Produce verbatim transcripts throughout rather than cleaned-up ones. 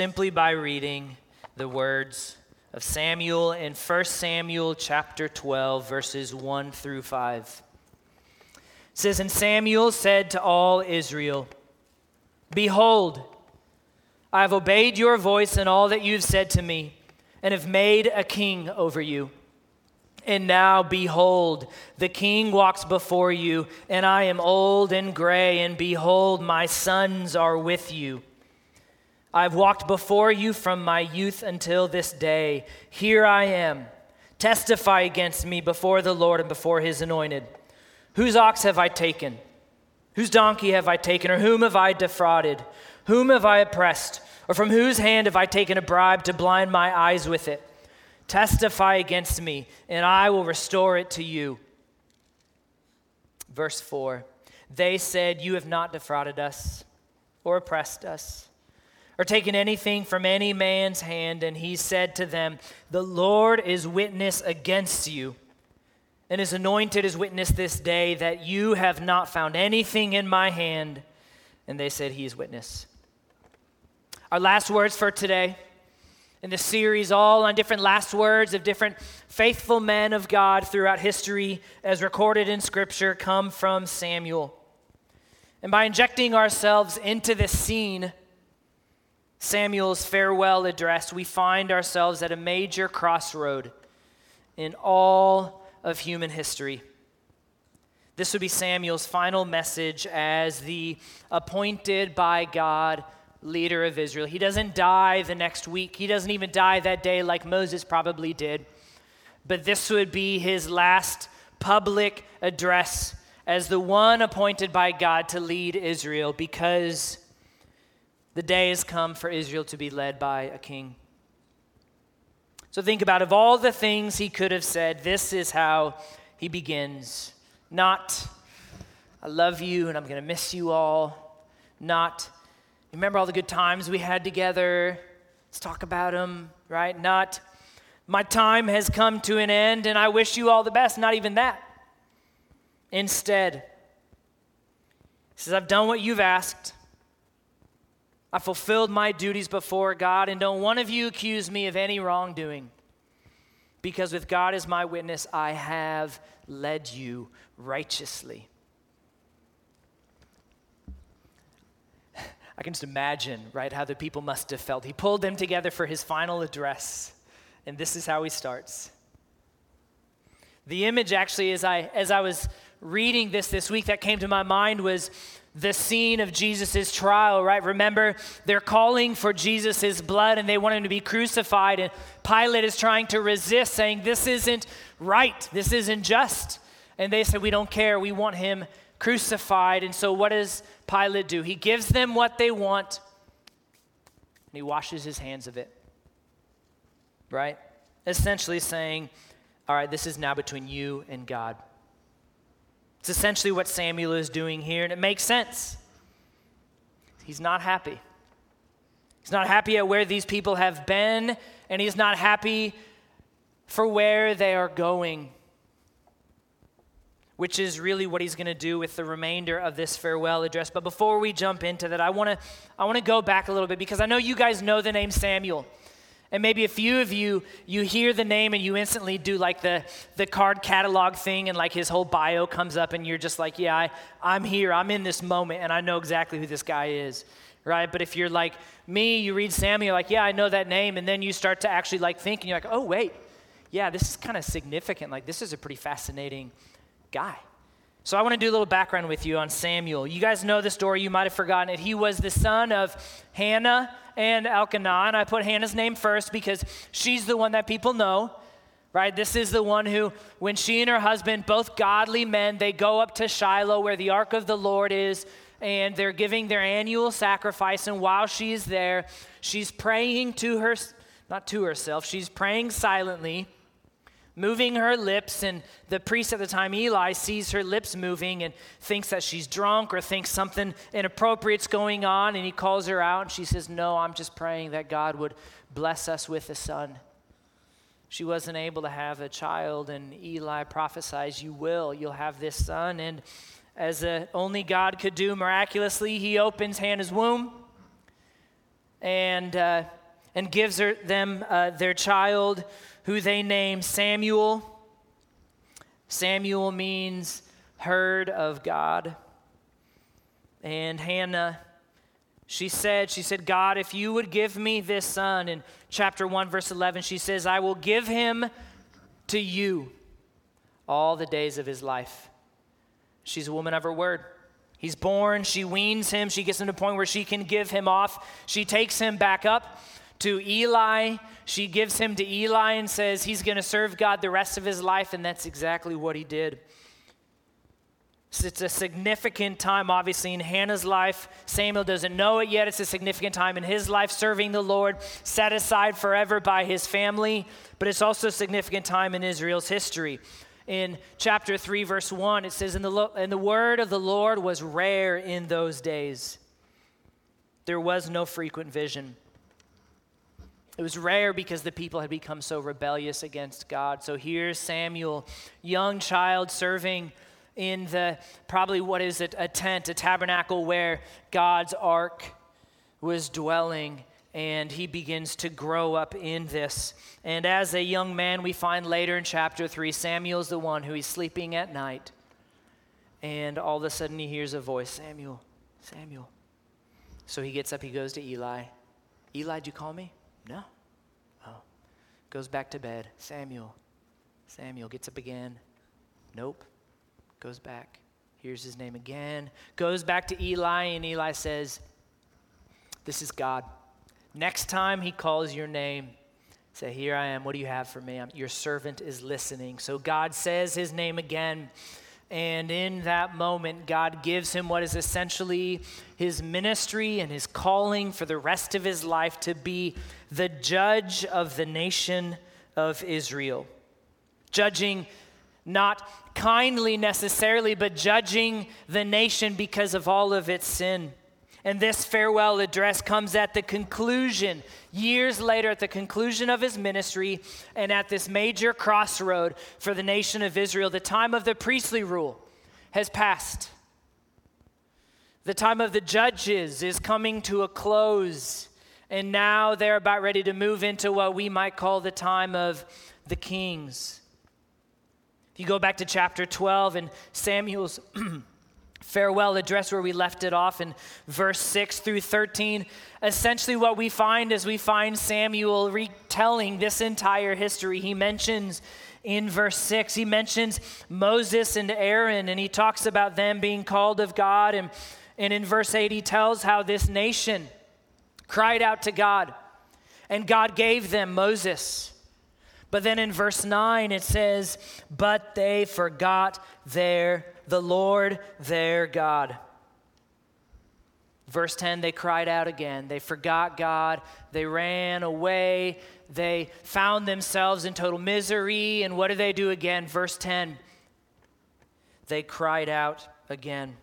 simply by reading the words of Samuel in First Samuel chapter twelve, verses one through five. It says, "And Samuel said to all Israel, 'Behold, I have obeyed your voice and all that you've said to me, and have made a king over you. And now, behold, the king walks before you, and I am old and gray, and behold, my sons are with you. I've walked before you from my youth until this day. Here I am. Testify against me before the Lord and before his anointed. Whose ox have I taken? Whose donkey have I taken? Or whom have I defrauded? Whom have I oppressed? Or from whose hand have I taken a bribe to blind my eyes with it? Testify against me, and I will restore it to you.'" Verse four, "They said, 'You have not defrauded us or oppressed us or taken anything from any man's hand.' And he said to them, 'The Lord is witness against you, and his anointed is witness this day that you have not found anything in my hand.' And they said, 'He is witness.'" Our last words for today in the series, all on different last words of different faithful men of God throughout history as recorded in Scripture, come from Samuel. And by injecting ourselves into this scene, Samuel's farewell address, we find ourselves at a major crossroad in all of human history. This would be Samuel's final message as the appointed by God leader of Israel. He doesn't die the next week. He doesn't even die that day like Moses probably did. But this would be his last public address as the one appointed by God to lead Israel, because the day has come for Israel to be led by a king. So think about, of all the things he could have said, this is how he begins. Not, "I love you and I'm going to miss you all." Not, "Remember all the good times we had together? Let's talk about them," right? Not, "My time has come to an end and I wish you all the best." Not even that. Instead, he says, "I've done what you've asked. I fulfilled my duties before God, and don't one of you accuse me of any wrongdoing, because with God as my witness, I have led you righteously." I can just imagine, right, how the people must have felt. He pulled them together for his final address, and this is how he starts. The image, actually, as I as I was reading this this week, that came to my mind was the scene of Jesus' trial, right? Remember, they're calling for Jesus' blood, and they want him to be crucified, and Pilate is trying to resist, saying, "This isn't right. This isn't just." And they said, "We don't care. We want him crucified." And so what does Pilate do? He gives them what they want, and he washes his hands of it, right? Essentially saying, "All right, this is now between you and God." It's essentially what Samuel is doing here, and it makes sense. He's not happy. He's not happy at where these people have been, and he's not happy for where they are going, which is really what he's going to do with the remainder of this farewell address. But before we jump into that, I want to I want to go back a little bit, because I know you guys know the name Samuel. And maybe a few of you, you hear the name and you instantly do like the, the card catalog thing, and like his whole bio comes up and you're just like, yeah, I, I'm here, I'm in this moment, and I know exactly who this guy is, right? But if you're like me, you read Samuel, like, yeah, I know that name, and then you start to actually like think, and you're like, oh, wait, yeah, this is kind of significant. Like, this is a pretty fascinating guy. So I want to do a little background with you on Samuel. You guys know the story. You might have forgotten it. He was the son of Hannah and Elkanah. And I put Hannah's name first because she's the one that people know, right? This is the one who, when she and her husband, both godly men, they go up to Shiloh where the ark of the Lord is, and they're giving their annual sacrifice. And while she's there, she's praying to her, not to herself, she's praying silently, moving her lips, and the priest at the time, Eli, sees her lips moving and thinks that she's drunk or thinks something inappropriate's going on, and he calls her out, and she says, "No, I'm just praying that God would bless us with a son." She wasn't able to have a child, and Eli prophesies, "You will, you'll have this son," and as a, only God could do miraculously, he opens Hannah's womb, and uh, and gives her, them uh, their child, who they name Samuel. Samuel means heard of God. And Hannah, she said, she said, God, if you would give me this son, in chapter one, verse eleven, she says, I will give him to you all the days of his life. She's a woman of her word. He's born, she weans him, she gets him to a point where she can give him off. She takes him back up to Eli. She gives him to Eli and says he's going to serve God the rest of his life, and that's exactly what he did. So it's a significant time, obviously, in Hannah's life. Samuel doesn't know it yet. It's a significant time in his life, serving the Lord, set aside forever by his family. But it's also a significant time in Israel's history. In chapter three, verse one, it says, and the, lo- and the word of the Lord was rare in those days. There was no frequent vision. It was rare because the people had become so rebellious against God. So here's Samuel, young child, serving in the, probably what is it, a tent, a tabernacle where God's ark was dwelling, and he begins to grow up in this. And as a young man, we find later in chapter three, Samuel's the one who is sleeping at night, and all of a sudden he hears a voice, Samuel, Samuel. So he gets up, he goes to Eli. Eli, did you call me? No. Oh. Goes back to bed. Samuel. Samuel gets up again. Nope. Goes back. Hears his name again. Goes back to Eli, and Eli says, this is God. Next time he calls your name, say, here I am. What do you have for me? I'm, your servant is listening. So God says his name again. And in that moment, God gives him what is essentially his ministry and his calling for the rest of his life, to be the judge of the nation of Israel. Judging not kindly necessarily, but judging the nation because of all of its sin. And this farewell address comes at the conclusion, years later, at the conclusion of his ministry, and at this major crossroad for the nation of Israel. The time of the priestly rule has passed. The time of the judges is coming to a close, and now they're about ready to move into what we might call the time of the kings. If you go back to chapter twelve and Samuel's farewell address, where we left it off in verse six through thirteen. Essentially what we find is we find Samuel retelling this entire history. He mentions in verse six, he mentions Moses and Aaron, and he talks about them being called of God. And, and in verse eight, he tells how this nation cried out to God, and God gave them Moses. But then in verse nine, it says, but they forgot their the Lord their God. Verse ten, they cried out again. They forgot God. They ran away. They found themselves in total misery. And what do they do again? Verse ten, they cried out again.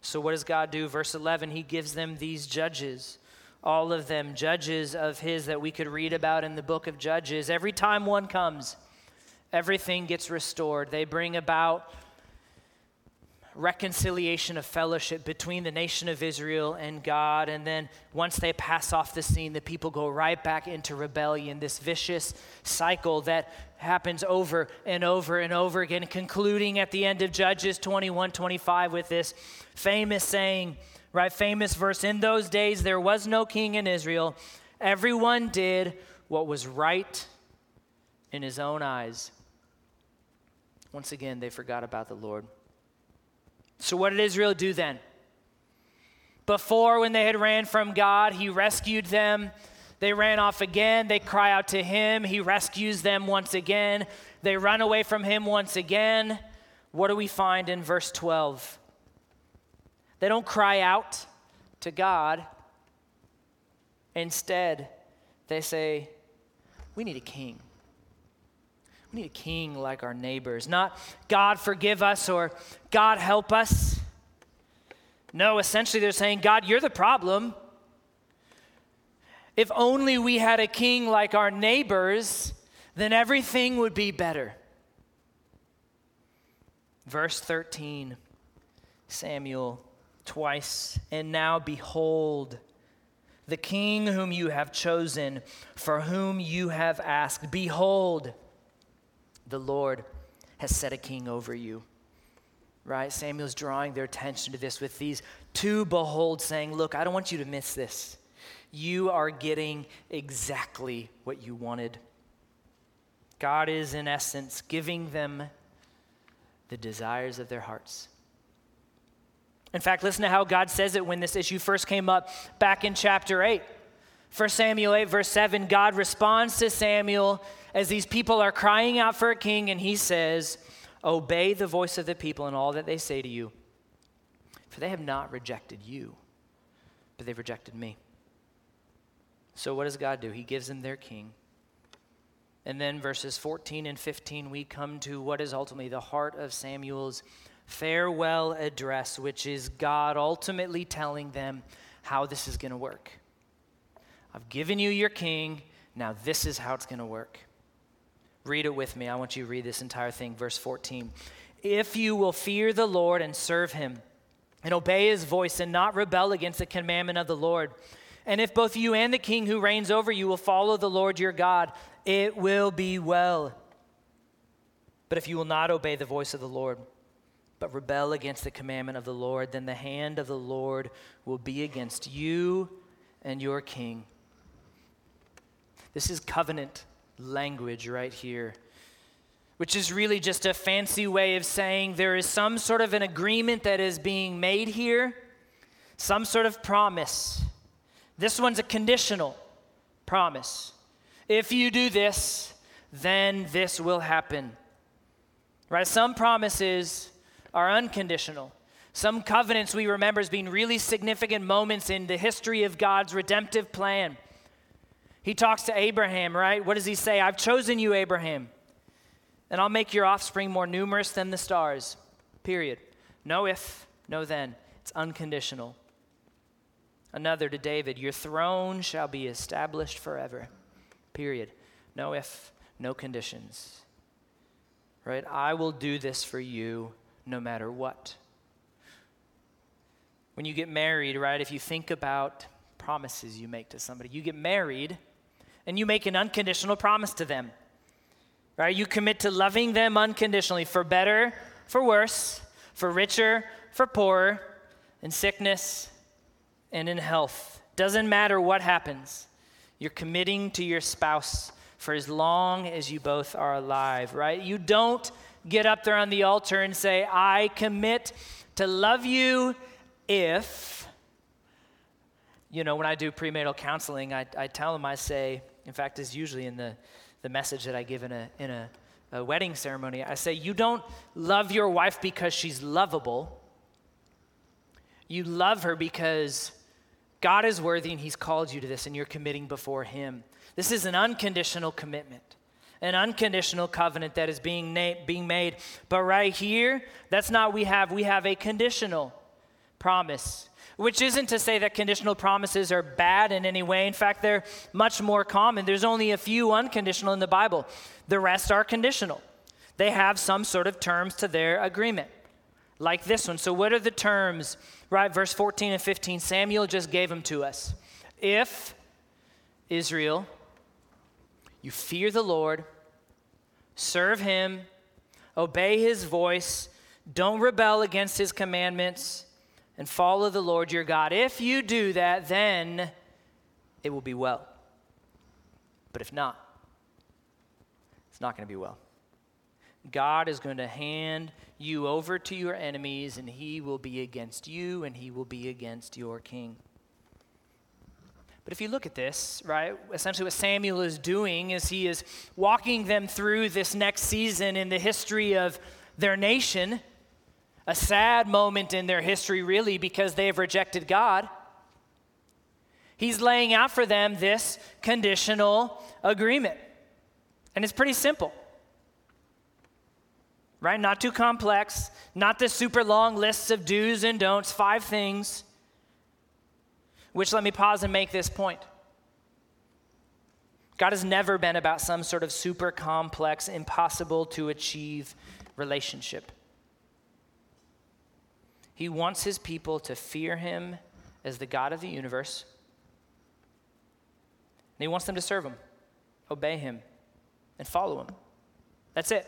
So what does God do? Verse eleven, he gives them these judges, all of them judges of his that we could read about in the book of Judges. Every time one comes, everything gets restored. They bring about reconciliation of fellowship between the nation of Israel and God. And then once they pass off the scene, the people go right back into rebellion, this vicious cycle that happens over and over and over again, concluding at the end of Judges twenty-one twenty-five with this famous saying, right, famous verse, in those days there was no king in Israel. Everyone did what was right in his own eyes. Once again, they forgot about the Lord. So what did Israel do then? Before, when they had ran from God, he rescued them. They ran off again. They cry out to him. He rescues them once again. They run away from him once again. What do we find in verse twelve? They don't cry out to God. Instead, they say, we need a king. We need a king like our neighbors. Not God forgive us or God help us. No, essentially they're saying, God, you're the problem. If only we had a king like our neighbors, then everything would be better. Verse thirteen, Samuel twice, and now behold, the king whom you have chosen, for whom you have asked. Behold, the Lord has set a king over you." Right? Samuel's drawing their attention to this with these two behold, saying, look, I don't want you to miss this. You are getting exactly what you wanted. God is, in essence, giving them the desires of their hearts. In fact, listen to how God says it when this issue first came up back in chapter eight. First Samuel eight, verse seven, God responds to Samuel as these people are crying out for a king, and he says, "Obey the voice of the people in all that they say to you, for they have not rejected you, but they've rejected me." So what does God do? He gives them their king. And then verses fourteen and fifteen, we come to what is ultimately the heart of Samuel's farewell address, which is God ultimately telling them how this is going to work. I've given you your king. Now this is how it's going to work. Read it with me. I want you to read this entire thing. Verse fourteen. "If you will fear the Lord and serve him and obey his voice and not rebel against the commandment of the Lord, and if both you and the king who reigns over you will follow the Lord your God, it will be well. But if you will not obey the voice of the Lord, but rebel against the commandment of the Lord, then the hand of the Lord will be against you and your king." This is covenant language right here, which is really just a fancy way of saying there is some sort of an agreement that is being made here, some sort of promise. This one's a conditional promise. If you do this, then this will happen. Right? Some promises are unconditional. Some covenants we remember as being really significant moments in the history of God's redemptive plan. He talks to Abraham, right? What does he say? "I've chosen you, Abraham, and I'll make your offspring more numerous than the stars." Period. No if, no then. It's unconditional. Another to David, "Your throne shall be established forever." Period. No if, no conditions. Right? I will do this for you no matter what. When you get married, right, if you think about promises you make to somebody, you get married and you make an unconditional promise to them. Right? You commit to loving them unconditionally, for better, for worse, for richer, for poorer, in sickness and in health. Doesn't matter what happens. You're committing to your spouse for as long as you both are alive, right? You don't get up there on the altar and say, "I commit to love you if..." You know, when I do premarital counseling, I, I tell them, I say, in fact, it's usually in the, the message that I give in a in a, a wedding ceremony, I say, you don't love your wife because she's lovable. You love her because God is worthy and he's called you to this and you're committing before him. This is an unconditional commitment, an unconditional covenant that is being na- being made. But right here, that's not what we have. We have a conditional promise, which isn't to say that conditional promises are bad in any way. In fact, they're much more common. There's only a few unconditional in the Bible. The rest are conditional. They have some sort of terms to their agreement, like this one. So what are the terms? Right, verse fourteen and fifteen, Samuel just gave them to us. If, Israel, you fear the Lord, serve him, obey his voice, don't rebel against his commandments, and follow the Lord your God. If you do that, then it will be well. But if not, it's not going to be well. God is going to hand you over to your enemies, and he will be against you, and he will be against your king. But if you look at this, right, essentially what Samuel is doing is he is walking them through this next season in the history of their nation, a sad moment in their history, really, because they have rejected God. He's laying out for them this conditional agreement, and it's pretty simple. Right? Not too complex, not the super long lists of do's and don'ts, five things, which let me pause and make this point. God has never been about some sort of super complex, impossible to achieve relationship. He wants his people to fear him as the God of the universe, And he wants them to serve him, obey him, and follow him. That's it.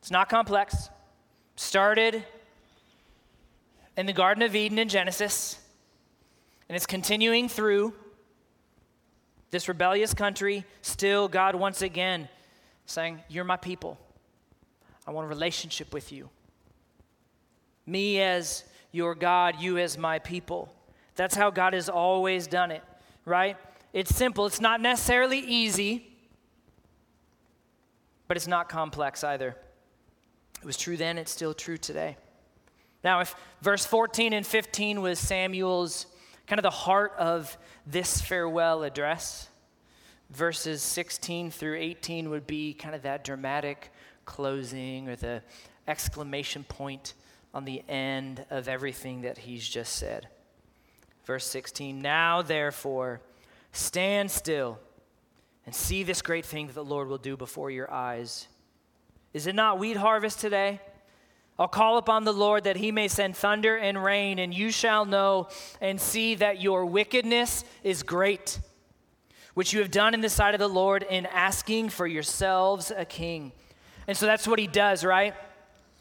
It's not complex. Started in the Garden of Eden in Genesis, and it's continuing through this rebellious country. Still, God once again saying, you're my people. I want a relationship with you. Me as your God, you as my people. That's how God has always done it, right? It's simple. It's not necessarily easy, but it's not complex either. It was true then. It's still true today. Now, if verse fourteen and fifteen was Samuel's kind of the heart of this farewell address, verses sixteen through eighteen would be kind of that dramatic closing or the exclamation point on the end of everything that he's just said. Verse sixteen, now therefore stand still and see this great thing that the Lord will do before your eyes. Is it not wheat harvest today? I'll call upon the Lord that he may send thunder and rain, and you shall know and see that your wickedness is great, which you have done in the sight of the Lord in asking for yourselves a king. And so that's what he does, right?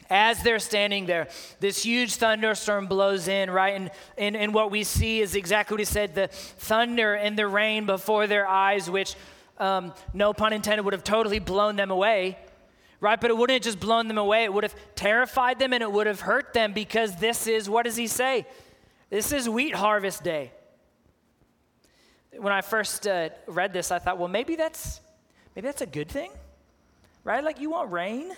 As they're standing there, this huge thunderstorm blows in, right? And, and, and what we see is exactly what he said, the thunder and the rain before their eyes, which, um, no pun intended, would have totally blown them away, right? But it wouldn't have just blown them away. It would have terrified them and it would have hurt them, because this is, what does he say? This is wheat harvest day. When I first uh, read this, I thought, well, maybe that's maybe that's a good thing, right? Like, you want rain.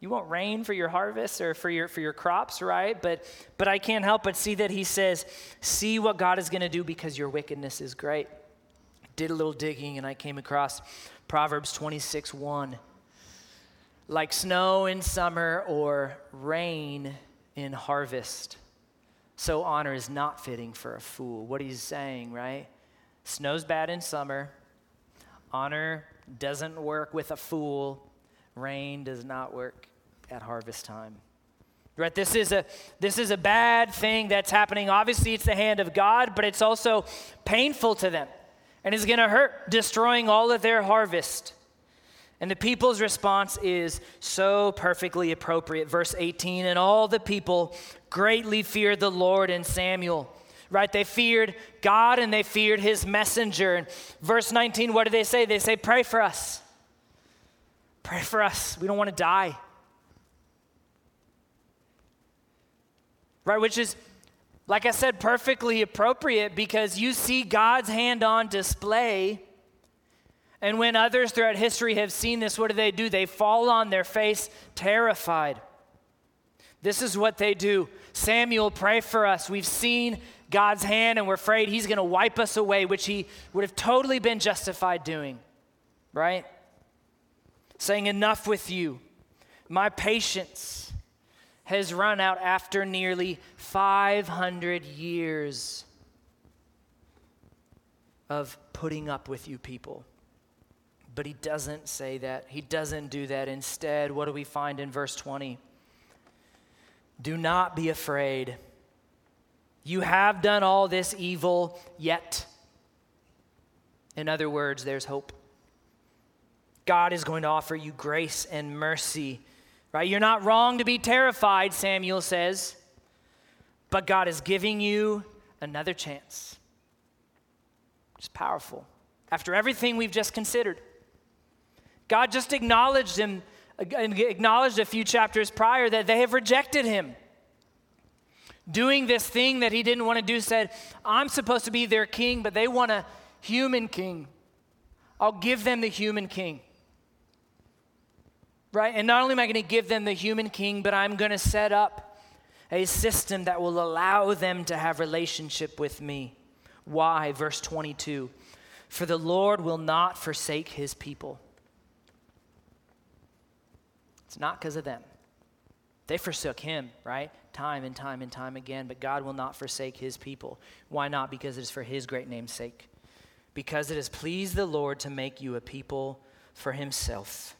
You want rain for your harvest or for your for your crops, right? But but I can't help but see that he says, see what God is going to do because your wickedness is great. I did a little digging and I came across Proverbs twenty-six one. Like snow in summer or rain in harvest, so honor is not fitting for a fool. What he's saying, right? Snow's bad in summer. Honor doesn't work with a fool. Rain does not work at harvest time, right? This is a this is a bad thing that's happening. Obviously, it's the hand of God, but it's also painful to them, and it's going to hurt, destroying all of their harvest. And the people's response is so perfectly appropriate. Verse eighteen, and all the people greatly feared the Lord and Samuel, right? They feared God and they feared his messenger. And verse nineteen, what do they say? They say, pray for us. Pray for us. We don't want to die. Right? Which is, like I said, perfectly appropriate, because you see God's hand on display. And when others throughout history have seen this, what do they do? They fall on their face, terrified. This is what they do. Samuel, pray for us. We've seen God's hand and we're afraid he's going to wipe us away, which he would have totally been justified doing, right? Saying, enough with you. My patience has run out after nearly five hundred years of putting up with you people. But he doesn't say that. He doesn't do that. Instead, what do we find in verse twenty? Do not be afraid. You have done all this evil yet. In other words, there's hope. God is going to offer you grace and mercy, right? You're not wrong to be terrified, Samuel says, but God is giving you another chance. It's powerful. After everything we've just considered, God just acknowledged him, acknowledged a few chapters prior that they have rejected him. Doing this thing that he didn't want to do, said, I'm supposed to be their king, but they want a human king. I'll give them the human king. Right? And not only am I going to give them the human king, but I'm going to set up a system that will allow them to have relationship with me. Why? Verse twenty-two. For the Lord will not forsake his people. It's not because of them. They forsook him, right? Time and time and time again. But God will not forsake his people. Why not? Because it is for his great name's sake. Because it has pleased the Lord to make you a people for himself.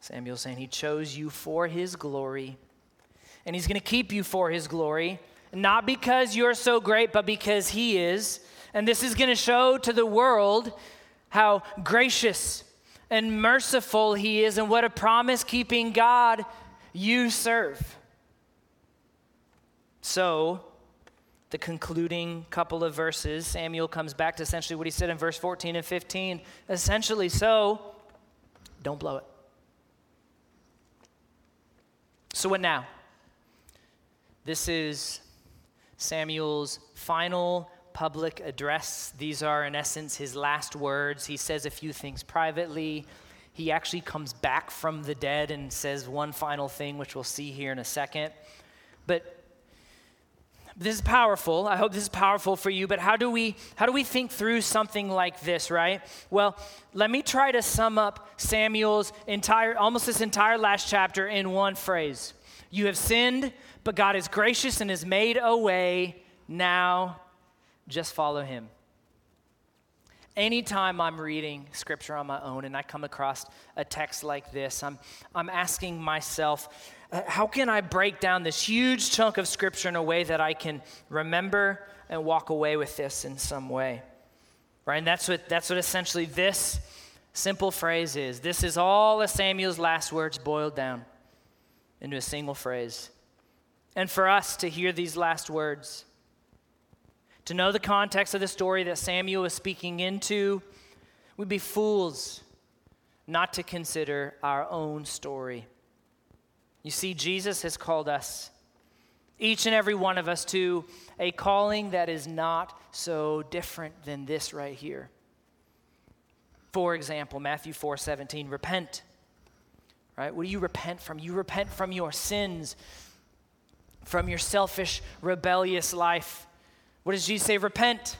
Samuel's saying he chose you for his glory. And he's going to keep you for his glory. not because you're so great, but because he is. And this is going to show to the world how gracious and merciful he is and what a promise-keeping God you serve. So, the concluding couple of verses, Samuel comes back to essentially what he said in verse fourteen and fifteen. Essentially, so, don't blow it. So what now? This is Samuel's final public address. These are, in essence, his last words. He says a few things privately. He actually comes back from the dead and says one final thing, which we'll see here in a second. But this is powerful. I hope this is powerful for you. But how do we how do we think through something like this, right? Well, let me try to sum up Samuel's entire, almost this entire last chapter in one phrase. You have sinned, but God is gracious and has made a way. Now, just follow him. Anytime I'm reading scripture on my own and I come across a text like this, I'm I'm asking myself, uh, how can I break down this huge chunk of scripture in a way that I can remember and walk away with this in some way? Right? And that's what that's what essentially this simple phrase is. This is all of Samuel's last words boiled down into a single phrase. And for us to hear these last words, to know the context of the story that Samuel is speaking into, we'd be fools not to consider our own story. You see, Jesus has called us, each and every one of us, to a calling that is not so different than this right here. For example, Matthew four seventeen, repent. Right? What do you repent from? You repent from your sins, from your selfish, rebellious life. What does Jesus say? Repent.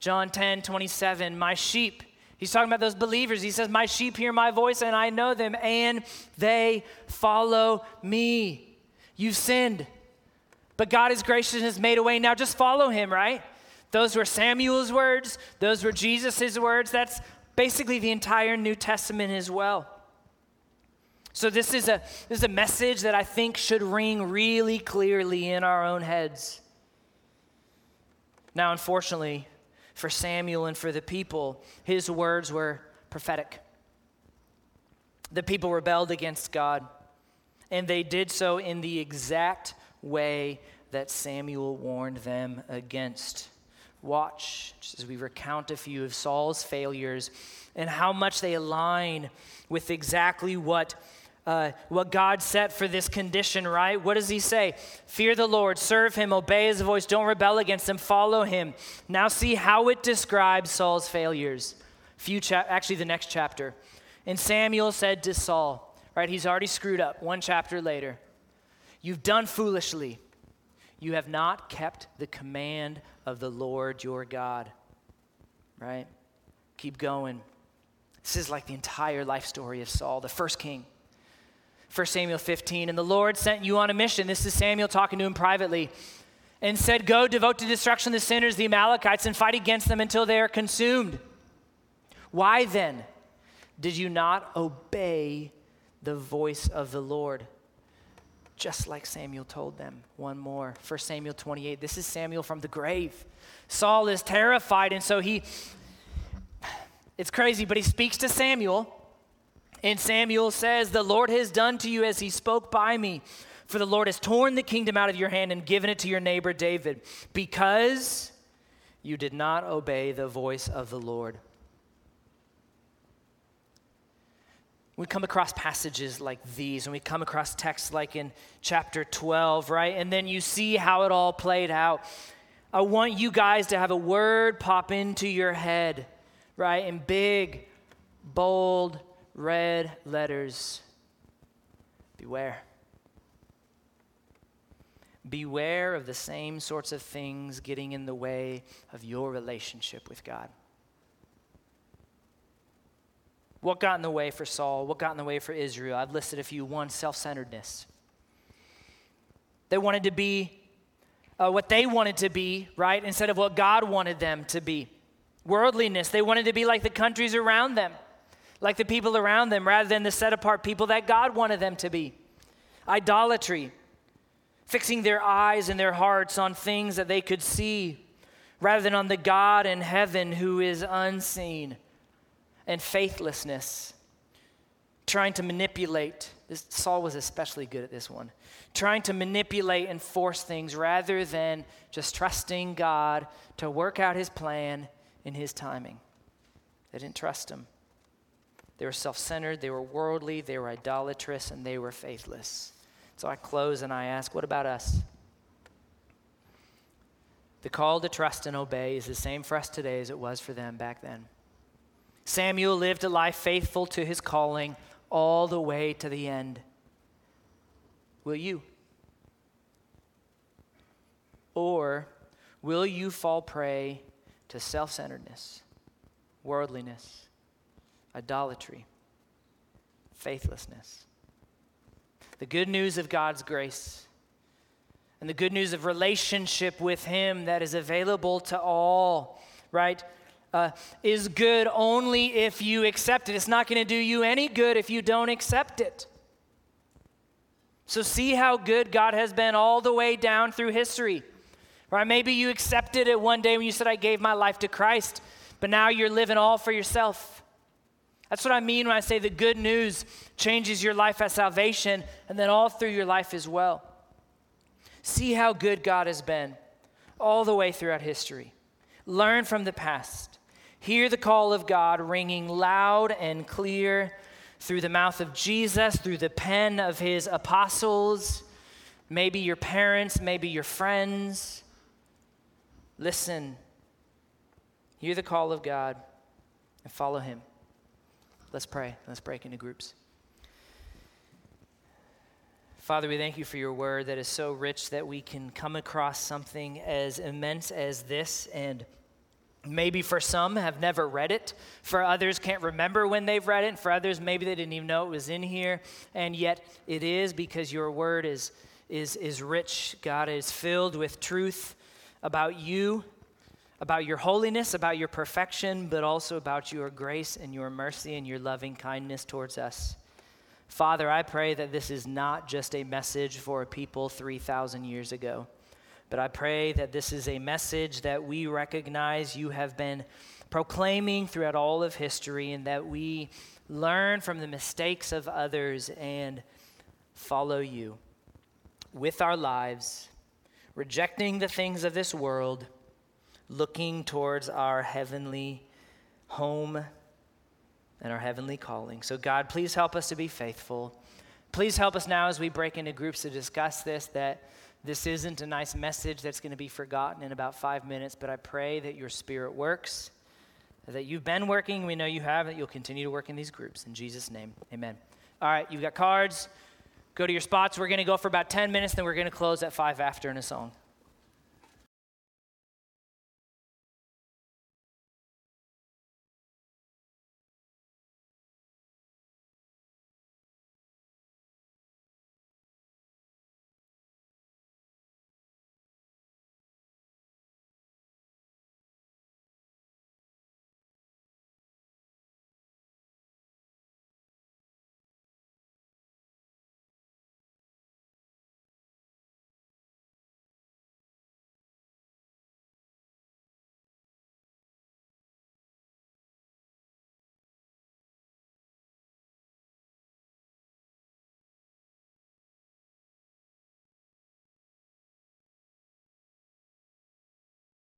John ten twenty-seven, my sheep. He's talking about those believers. He says, my sheep hear my voice and I know them and they follow me. You've sinned, but God is gracious and has made a way. Now just follow him, right? Those were Samuel's words. Those were Jesus' words. That's basically the entire New Testament as well. So this is a this is a message that I think should ring really clearly in our own heads. Now, unfortunately, for Samuel and for the people, his words were prophetic. The people rebelled against God, and they did so in the exact way that Samuel warned them against. Watch just as we recount a few of Saul's failures and how much they align with exactly what uh, what God set for this condition, right? What does he say? Fear the Lord, serve him, obey his voice, don't rebel against him, follow him. Now see how it describes Saul's failures. Few cha- actually, the next chapter. And Samuel said to Saul, right, he's already screwed up one chapter later. You've done foolishly. You have not kept the command of the Lord your God, right? Keep going. This is like the entire life story of Saul, the first king. First Samuel fifteen, and the Lord sent you on a mission. This is Samuel talking to him privately and said, go devote to destruction the sinners, the Amalekites, and fight against them until they are consumed. Why then did you not obey the voice of the Lord? Just like Samuel told them. One more, First Samuel twenty-eight. This is Samuel from the grave. Saul is terrified, and so he, it's crazy, but he speaks to Samuel, and Samuel says, the Lord has done to you as he spoke by me, for the Lord has torn the kingdom out of your hand and given it to your neighbor David, because you did not obey the voice of the Lord. We come across passages like these, and we come across texts like in chapter twelve, right? And then you see how it all played out. I want you guys to have a word pop into your head, right? In big, bold, red letters. Beware. Beware of the same sorts of things getting in the way of your relationship with God. What got in the way for Saul? What got in the way for Israel? I've listed a few. One, self-centeredness. They wanted to be uh, what they wanted to be, right, instead of what God wanted them to be. Worldliness. They wanted to be like the countries around them, like the people around them, rather than the set-apart people that God wanted them to be. Idolatry. fixing their eyes and their hearts on things that they could see rather than on the God in heaven who is unseen, and faithlessness, trying to manipulate. This, Saul was especially good at this one, trying to manipulate and force things rather than just trusting God to work out his plan in his timing. They didn't trust him. They were self-centered, they were worldly, they were idolatrous, and they were faithless. So I close and I ask, what about us? The call to trust and obey is the same for us today as it was for them back then. Samuel lived a life faithful to his calling all the way to the end. Will you? Or will you fall prey to self-centeredness, worldliness, idolatry, faithlessness? The good news of God's grace and the good news of relationship with him that is available to all, right, uh, is good only if you accept it. It's not going to do you any good if you don't accept it. So see how good God has been all the way down through history, right? Maybe you accepted it one day when you said, I gave my life to Christ, but now you're living all for yourself. That's what I mean when I say the good news changes your life at salvation and then all through your life as well. See how good God has been all the way throughout history. Learn from the past. Hear the call of God ringing loud and clear through the mouth of Jesus, through the pen of his apostles, maybe your parents, maybe your friends. Listen, hear the call of God and follow him. Let's pray. Let's break into groups. Father, we thank you for your word that is so rich that we can come across something as immense as this, and maybe for some have never read it, for others can't remember when they've read it, and for others maybe they didn't even know it was in here, and yet it is, because your word is, is, is rich. God, is filled with truth about you, about your holiness, about your perfection, but also about your grace and your mercy and your loving kindness towards us. Father, I pray that this is not just a message for a people three thousand years ago, but I pray that this is a message that we recognize you have been proclaiming throughout all of history, and that we learn from the mistakes of others and follow you with our lives, rejecting the things of this world, looking towards our heavenly home and our heavenly calling. So God, please help us to be faithful. Please help us now as we break into groups to discuss this, that this isn't a nice message that's going to be forgotten in about five minutes, but I pray that your spirit works, that you've been working, we know you have, that you'll continue to work in these groups. In Jesus' name, amen. All right, you've got cards. Go to your spots. We're going to go for about ten minutes, then we're going to close at five after in a song.